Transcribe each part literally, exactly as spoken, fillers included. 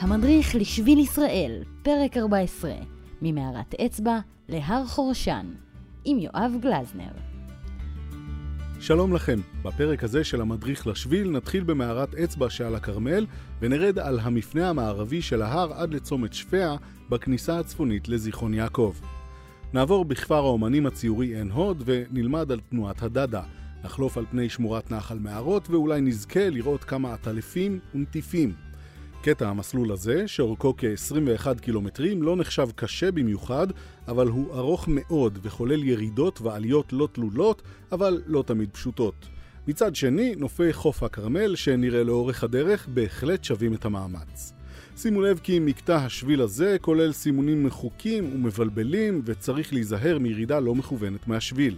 המדריך לשביל ישראל, פרק ארבע עשרה, ממערת אצבע להר חורשן, עם יואב גלזנר. שלום לכם, בפרק הזה של המדריך לשביל נתחיל במערת אצבע שעל הכרמל ונרד על המפנה המערבי של ההר עד לצומת שפיה בכניסה הצפונית לזיכרון יעקב. נעבור בכפר האומנים הציורי עין הוד ונלמד על תנועת הדאדא, נחלוף על פני שמורת נחל מערות ואולי נזכה לראות כמה עטלפים ונטיפים. קטע המסלול הזה, שאורכו כ-עשרים ואחד קילומטרים, לא נחשב קשה במיוחד, אבל הוא ארוך מאוד וחולל ירידות ועליות לא תלולות, אבל לא תמיד פשוטות. מצד שני, נופי חוף הכרמל, שנראה לאורך הדרך, בהחלט שווים את המאמץ. שימו לב כי מקטע השביל הזה כולל סימונים מחוקים ומבלבלים, וצריך להיזהר מירידה לא מכוונת מהשביל.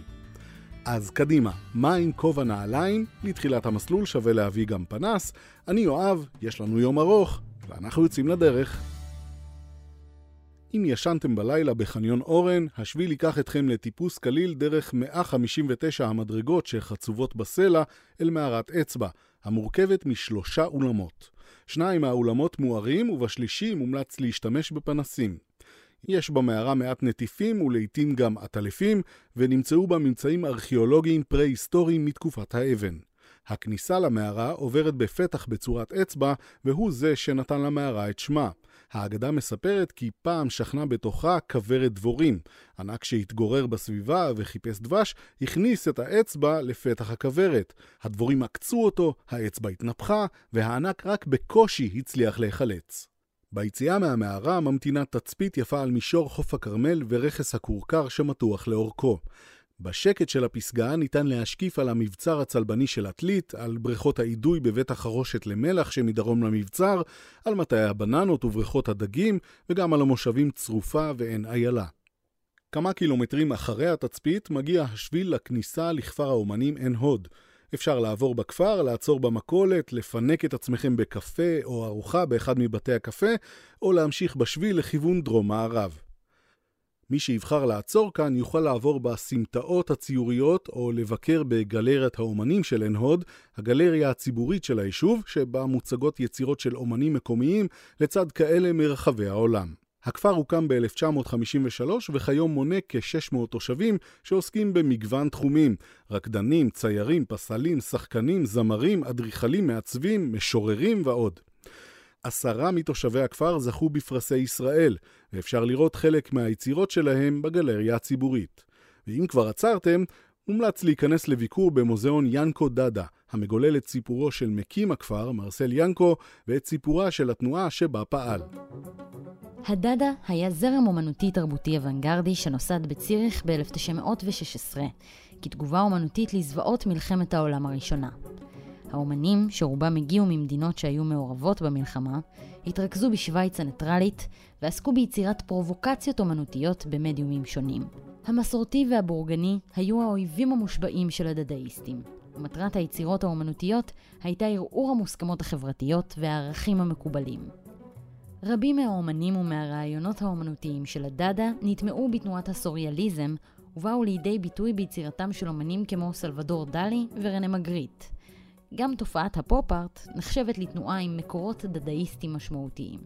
אז קדימה, מה עם כובע נעליים? לתחילת המסלול שווה להביא גם פנס. אני יואב, יש לנו יום ארוך, ואנחנו יוצאים לדרך. אם ישנתם בלילה בחניון אורן, השביל ייקח אתכם לטיפוס קליל דרך מאה חמישים ותשע המדרגות שחצובות בסלע אל מערת אצבע, המורכבת משלושה אולמות. שניים מהאולמות מוארים ובשלישי מומלץ להשתמש בפנסים. יש במערה מעט נטיפים ולעיתים גם עטלפים, ונמצאו בה ממצאים ארכיאולוגיים פרה-היסטוריים מתקופת האבן. הכניסה למערה עוברת בפתח בצורת אצבע, והוא זה שנתן למערה את שמה. האגדה מספרת כי פעם שכנה בתוכה כוורת דבורים. ענק שהתגורר בסביבה וחיפש דבש, הכניס את האצבע לפתח הכוורת. הדבורים עקצו אותו, האצבע התנפחה, והענק רק בקושי הצליח להיחלץ. ביציאה מהמערה ממתינה תצפית יפה על מישור חוף הכרמל ורכס הכורכר שמתוח לאורכו. בשקט של הפסגה ניתן להשקיף על המבצר הצלבני של עתלית, על בריכות העידוי בבית החרושת למלח שמדרום למבצר, על מטעי הבננות ובריכות הדגים, וגם על המושבים צרופה ועין איילה. כמה קילומטרים אחרי התצפית מגיע השביל לכניסה לכפר האומנים עין הוד. אפשר לעבור בכפר, לעצור במקולת, לפנק את עצמכם בקפה או ארוחה באחד מבתי הקפה, או להמשיך בשביל לכיוון דרום-מערב. מי שיבחר לעצור כאן יוכל לעבור בסמטאות הציוריות או לבקר בגלריית האומנים של עין הוד, הגלריה הציבורית של היישוב, שבה מוצגות יצירות של אומנים מקומיים לצד כאלה מרחבי העולם. הכפר הוקם ב-אלף תשע מאות חמישים ושלוש וכיום מונה כ-שש מאות תושבים שעוסקים במגוון תחומים. רקדנים, ציירים, פסלים, שחקנים, זמרים, אדריכלים, מעצבים, משוררים ועוד. עשרה מתושבי הכפר זכו בפרסי ישראל, ואפשר לראות חלק מהיצירות שלהם בגלריה הציבורית. ואם כבר עצרתם, מומלץ להיכנס לביקור במוזיאון ינקו דאדא, המגולל את סיפורו של מקים הכפר, מרסל ינקו, ואת סיפורה של התנועה שבה פעל. הדאדא היה זרם אומנותי תרבותי אוונגרדי שנוסד בציריך ב-אלף תשע מאות ושש עשרה, כתגובה אומנותית לזוועות מלחמת העולם הראשונה. האומנים, שרובם הגיעו ממדינות שהיו מעורבות במלחמה, התרכזו בשוויץ הניטרלית ועסקו ביצירת פרובוקציות אומנותיות במדיומים שונים. המסורתי והבורגני היו האויבים המושבעים של הדאדאיסטים. מטרת היצירות האומנותיות הייתה ערעור המוסכמות החברתיות והערכים המקובלים. רבים מהאומנים ומהרעיונות האומנותיים של הדאדא נטמעו בתנועת הסוריאליזם ובאו לידי ביטוי ביצירתם של אומנים כמו סלבדור דלי ורנה מגריט. גם תופעת הפופ-ארט נחשבת לתנועה עם מקורות דאדאיסטים משמעותיים.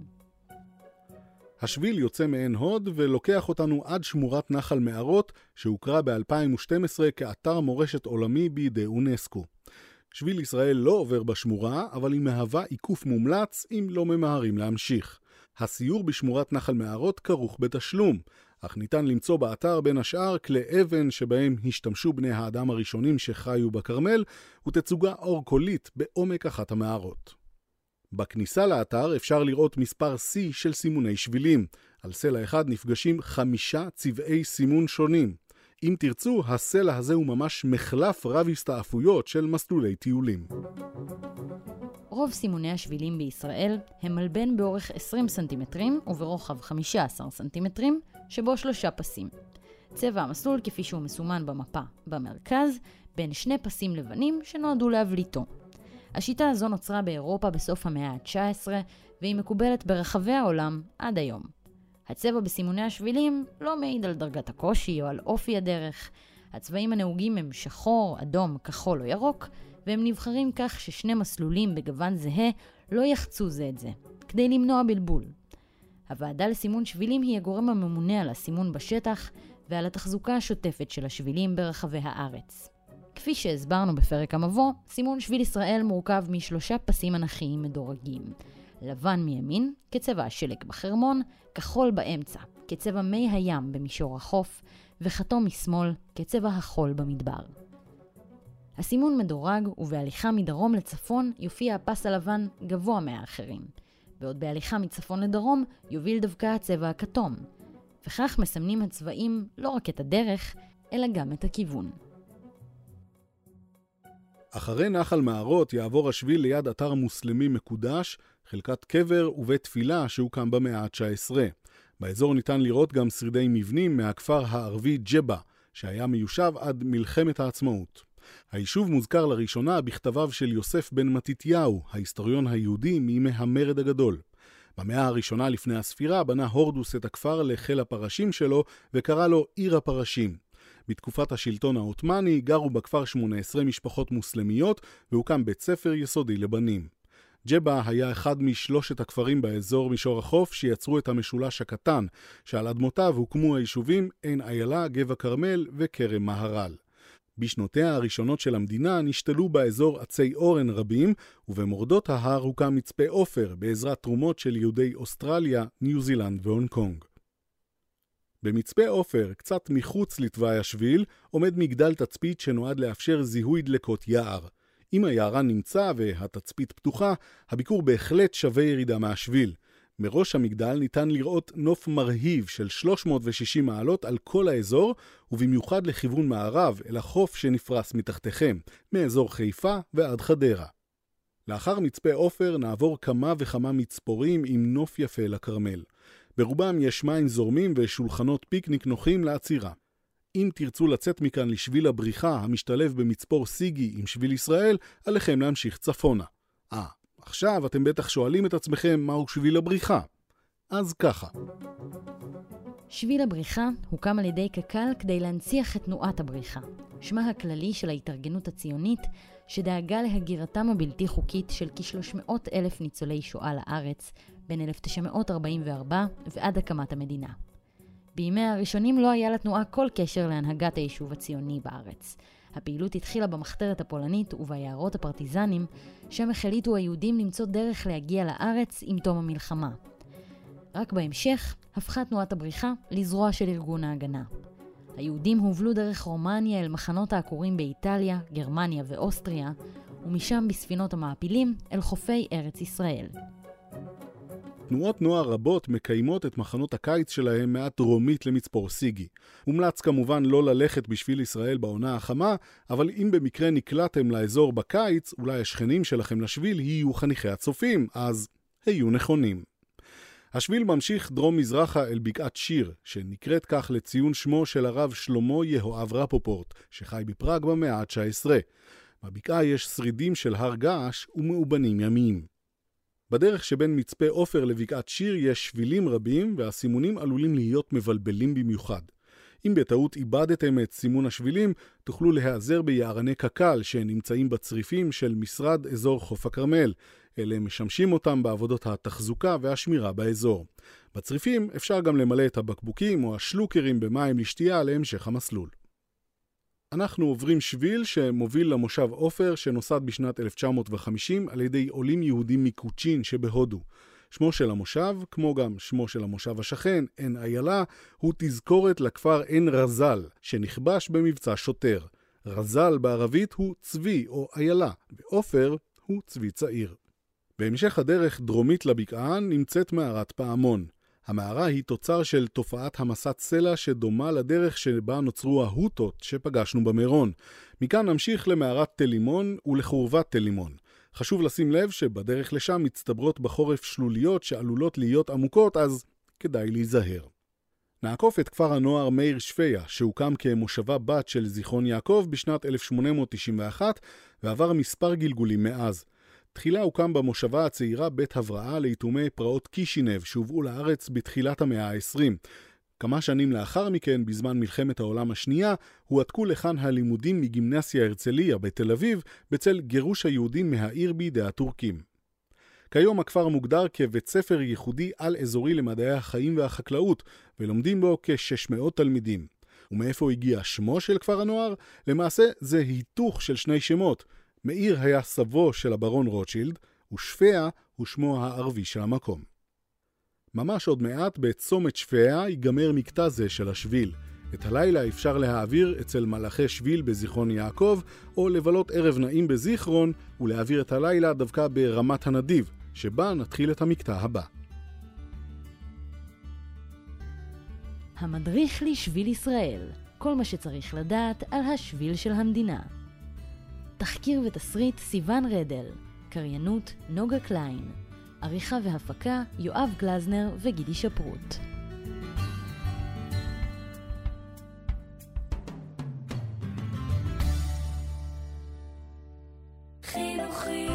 השביל יוצא מעין הוד ולוקח אותנו עד שמורת נחל מערות שהוכרה ב-אלפיים ושתים עשרה כאתר מורשת עולמי בידי אונסקו. שביל ישראל לא עובר בשמורה, אבל היא מהווה עיקוף מומלץ אם לא ממהרים להמשיך. הסיור בשמורת נחל מערות כרוך בתשלום, אך ניתן למצוא באתר בין השאר כלי אבן שבהם השתמשו בני האדם הראשונים שחיו בכרמל, ותצוגה אור קולית בעומק אחת המערות. בכניסה לאתר אפשר לראות מספר C של סימוני שבילים. על סלע אחד נפגשים חמישה צבעי סימון שונים. אם תרצו, הסלע הזה הוא ממש מחלף רב הסתעפויות של מסלולי טיולים. רוב סימוני השבילים בישראל הם מלבן באורך עשרים סנטימטרים וברוחב חמישה עשר סנטימטרים, שבו שלושה פסים. צבע המסלול כפי שהוא מסומן במפה במרכז, בין שני פסים לבנים שנועדו להבליטו. השיטה הזו נוצרה באירופה בסוף המאה ה-תשע עשרה, והיא מקובלת ברחבי העולם עד היום. הצבע בסימוני השבילים לא מעיד על דרגת הקושי או על אופי הדרך. הצבעים הנהוגים הם שחור, אדום, כחול או ירוק, והם נבחרים כך ששני מסלולים בגוון זהה לא יחצו זה את זה, כדי למנוע בלבול. הוועדה לסימון שבילים היא הגורם הממונה על הסימון בשטח ועל התחזוקה השוטפת של השבילים ברחבי הארץ. כפי שהסברנו בפרק המבוא, סימון שביל ישראל מורכב משלושה פסים אנכיים מדורגים. לבן מימין, כצבע השלג בחרמון, כחול באמצע, כצבע מי הים במישור החוף, וחתום משמאל, כצבע החול במדבר. הסימון מדורג, ובהליכה מדרום לצפון יופיע הפס הלבן גבוה מהאחרים. בעוד בהליכה מצפון לדרום יוביל דווקא הצבע הכתום. וכך מסמנים הצבעים לא רק את הדרך, אלא גם את הכיוון. אחרי נחל מערות יעבור השביל ליד אתר מוסלמי מקודש, חלקת קבר ובית תפילה שהוקם במאה ה-תשע עשרה. באזור ניתן לראות גם שרידי מבנים מהכפר הערבי ג'בא, שהיה מיושב עד מלחמת העצמאות. היישוב מוזכר לראשונה בכתביו של יוסף בן מתתיהו, ההיסטוריון היהודי מימי המרד הגדול. במאה הראשונה לפני הספירה בנה הורדוס את הכפר לחיל הפרשים שלו וקרא לו עיר הפרשים. בתקופת השלטון העות'מאני גרו בכפר שמונה עשרה משפחות מוסלמיות והוקם בית ספר יסודי לבנים. ג'בא היה אחד משלושת הכפרים באזור מישור החוף שיצרו את המשולש הקטן, שעל אדמותיו הוקמו היישובים עין איילה, גבע קרמל וכרם מהר"ל. בשנותיה הראשונות של המדינה נשתלו באזור עצי אורן רבים, ובמורדות ההר הוקם מצפה אופר בעזרת תרומות של יהודי אוסטרליה, ניו זילנד והונג קונג. במצפה אופר, קצת מחוץ לתוואי השביל, עומד מגדל תצפית שנועד לאפשר זיהוי דלקות יער. אם היערן נמצא והתצפית פתוחה, הביקור בהחלט שווה ירידה מהשביל. מראש המגדל ניתן לראות נוף מרהיב של שלוש מאות ושישים מעלות על כל האזור, ובמיוחד לכיוון מערב אל החוף שנפרס מתחתיכם, מאזור חיפה ועד חדרה. לאחר מצפה אופר נעבור כמה וכמה מצפורים עם נוף יפה לכרמל. ברובם יש מים זורמים ושולחנות פיקניק נוחים לעצירה. אם תרצו לצאת מכאן לשביל הבריחה המשתלב במצפור סיגי עם שביל ישראל, עליכם להמשיך צפונה. אה, עכשיו אתם בטח שואלים את עצמכם מהו שביל הבריחה. אז ככה. שביל הבריחה הוקם על ידי קק"ל כדי להנציח את תנועת הבריחה. שמה הכללי של ההתארגנות הציונית שדאגה להגירתם הבלתי חוקית של כ-שלוש מאות אלף ניצולי שואה לארץ בין אלף תשע מאות ארבעים וארבע ועד הקמת המדינה. בימי הראשונים לא היה לתנועה כל קשר להנהגת היישוב הציוני בארץ. הפעילות התחילה במחתרת הפולנית וביערות הפרטיזנים, שם החליטו היהודים למצוא דרך להגיע לארץ עם תום המלחמה. רק בהמשך הפכה תנועת הבריחה לזרוע של ארגון ההגנה. היהודים הובלו דרך רומניה אל מחנות העקורים באיטליה, גרמניה ואוסטריה, ומשם בספינות המעפילים אל חופי ארץ ישראל. תנועות נוער רבות מקיימות את מחנות הקיץ שלהם מעט דרומית למצפור סיגי. מומלץ כמובן לא ללכת בשביל ישראל בעונה החמה, אבל אם במקרה נקלעתם לאזור בקיץ, אולי השכנים שלכם לשביל יהיו חניכי הצופים, אז היו נכונים. השביל ממשיך דרום מזרחה אל ביקעת שיר, שנקראת כך לציון שמו של הרב שלמה יהואב רפופורט, שחי בפראג במאה ה-תשע עשרה. בבקעה יש שרידים של הר געש ומאובנים ימיים. בדרך שבין מצפה אופר לבקעת שיר יש שבילים רבים והסימונים עלולים להיות מבלבלים במיוחד. אם בטעות איבדתם את סימון השבילים, תוכלו להיעזר ביערני קק"ל שנמצאים בצריפים של משרד אזור חוף הכרמל. אלה משמשים אותם בעבודות התחזוקה והשמירה באזור. בצריפים אפשר גם למלא את הבקבוקים או השלוקרים במים לשתייה להמשך המסלול. אנחנו עוברים שביל שמוביל למושב אופר שנוסד בשנת אלף תשע מאות וחמישים על ידי עולים יהודים מקוצ'ין שבהודו. שמו של המושב, כמו גם שמו של המושב השכן, עין איילה, הוא תזכורת לכפר עין רזל, שנכבש במבצע שוטר. רזל בערבית הוא צבי או איילה, ואופר הוא צבי צעיר. בהמשך הדרך דרומית לבקעה נמצאת מערת פעמון. המערה היא תוצר של תופעת המסת סלע שדומה לדרך שבה נוצרו ההוטות שפגשנו במירון. מכאן נמשיך למערת תלימון ולחורבת תלימון. חשוב לשים לב שבדרך לשם מצטברות בחורף שלוליות שעלולות להיות עמוקות, אז כדאי להיזהר. נעקוף את כפר הנוער מאיר שפיה, שהוקם כמושבה בת של זיכרון יעקב בשנת אלף שמונה מאות תשעים ואחת ועבר מספר גלגולים מאז. תחילה הוקם במושבה הצעירה בית הבראה ליתומי פרעות קישינב שהובאו לארץ בתחילת המאה ה-עשרים. כמה שנים לאחר מכן, בזמן מלחמת העולם השנייה, הועתקו לכאן הלימודים מגימנסיה הרצליה בתל אביב, בצל גירוש היהודים מהעיר בידי הטורקים. כיום הכפר מוגדר כבית ספר ייחודי על אזורי למדעי החיים והחקלאות, ולומדים בו כ-שש מאות תלמידים. ומאיפה הגיע שמו של כפר הנוער? למעשה זה היתוך של שני שמות. מאיר היה סבו של הברון רוטשילד, ושפיה הוא שמו הערבי של המקום. ממש עוד מעט בצומת שפיה ייגמר מקטע זה של השביל. את הלילה אפשר להעביר אצל מלאכי שביל בזיכרון יעקב, או לבלות ערב נעים בזיכרון, ולהעביר את הלילה דווקא ברמת הנדיב, שבה נתחיל את המקטע הבא. המדריך לשביל ישראל, כל מה שצריך לדעת על השביל של המדינה. תחקיר ותסריט סיוון רדל, קריינות נוגה קליין, עריכה והפקה יואב גלזנר וגידי שפרוט. חינוכי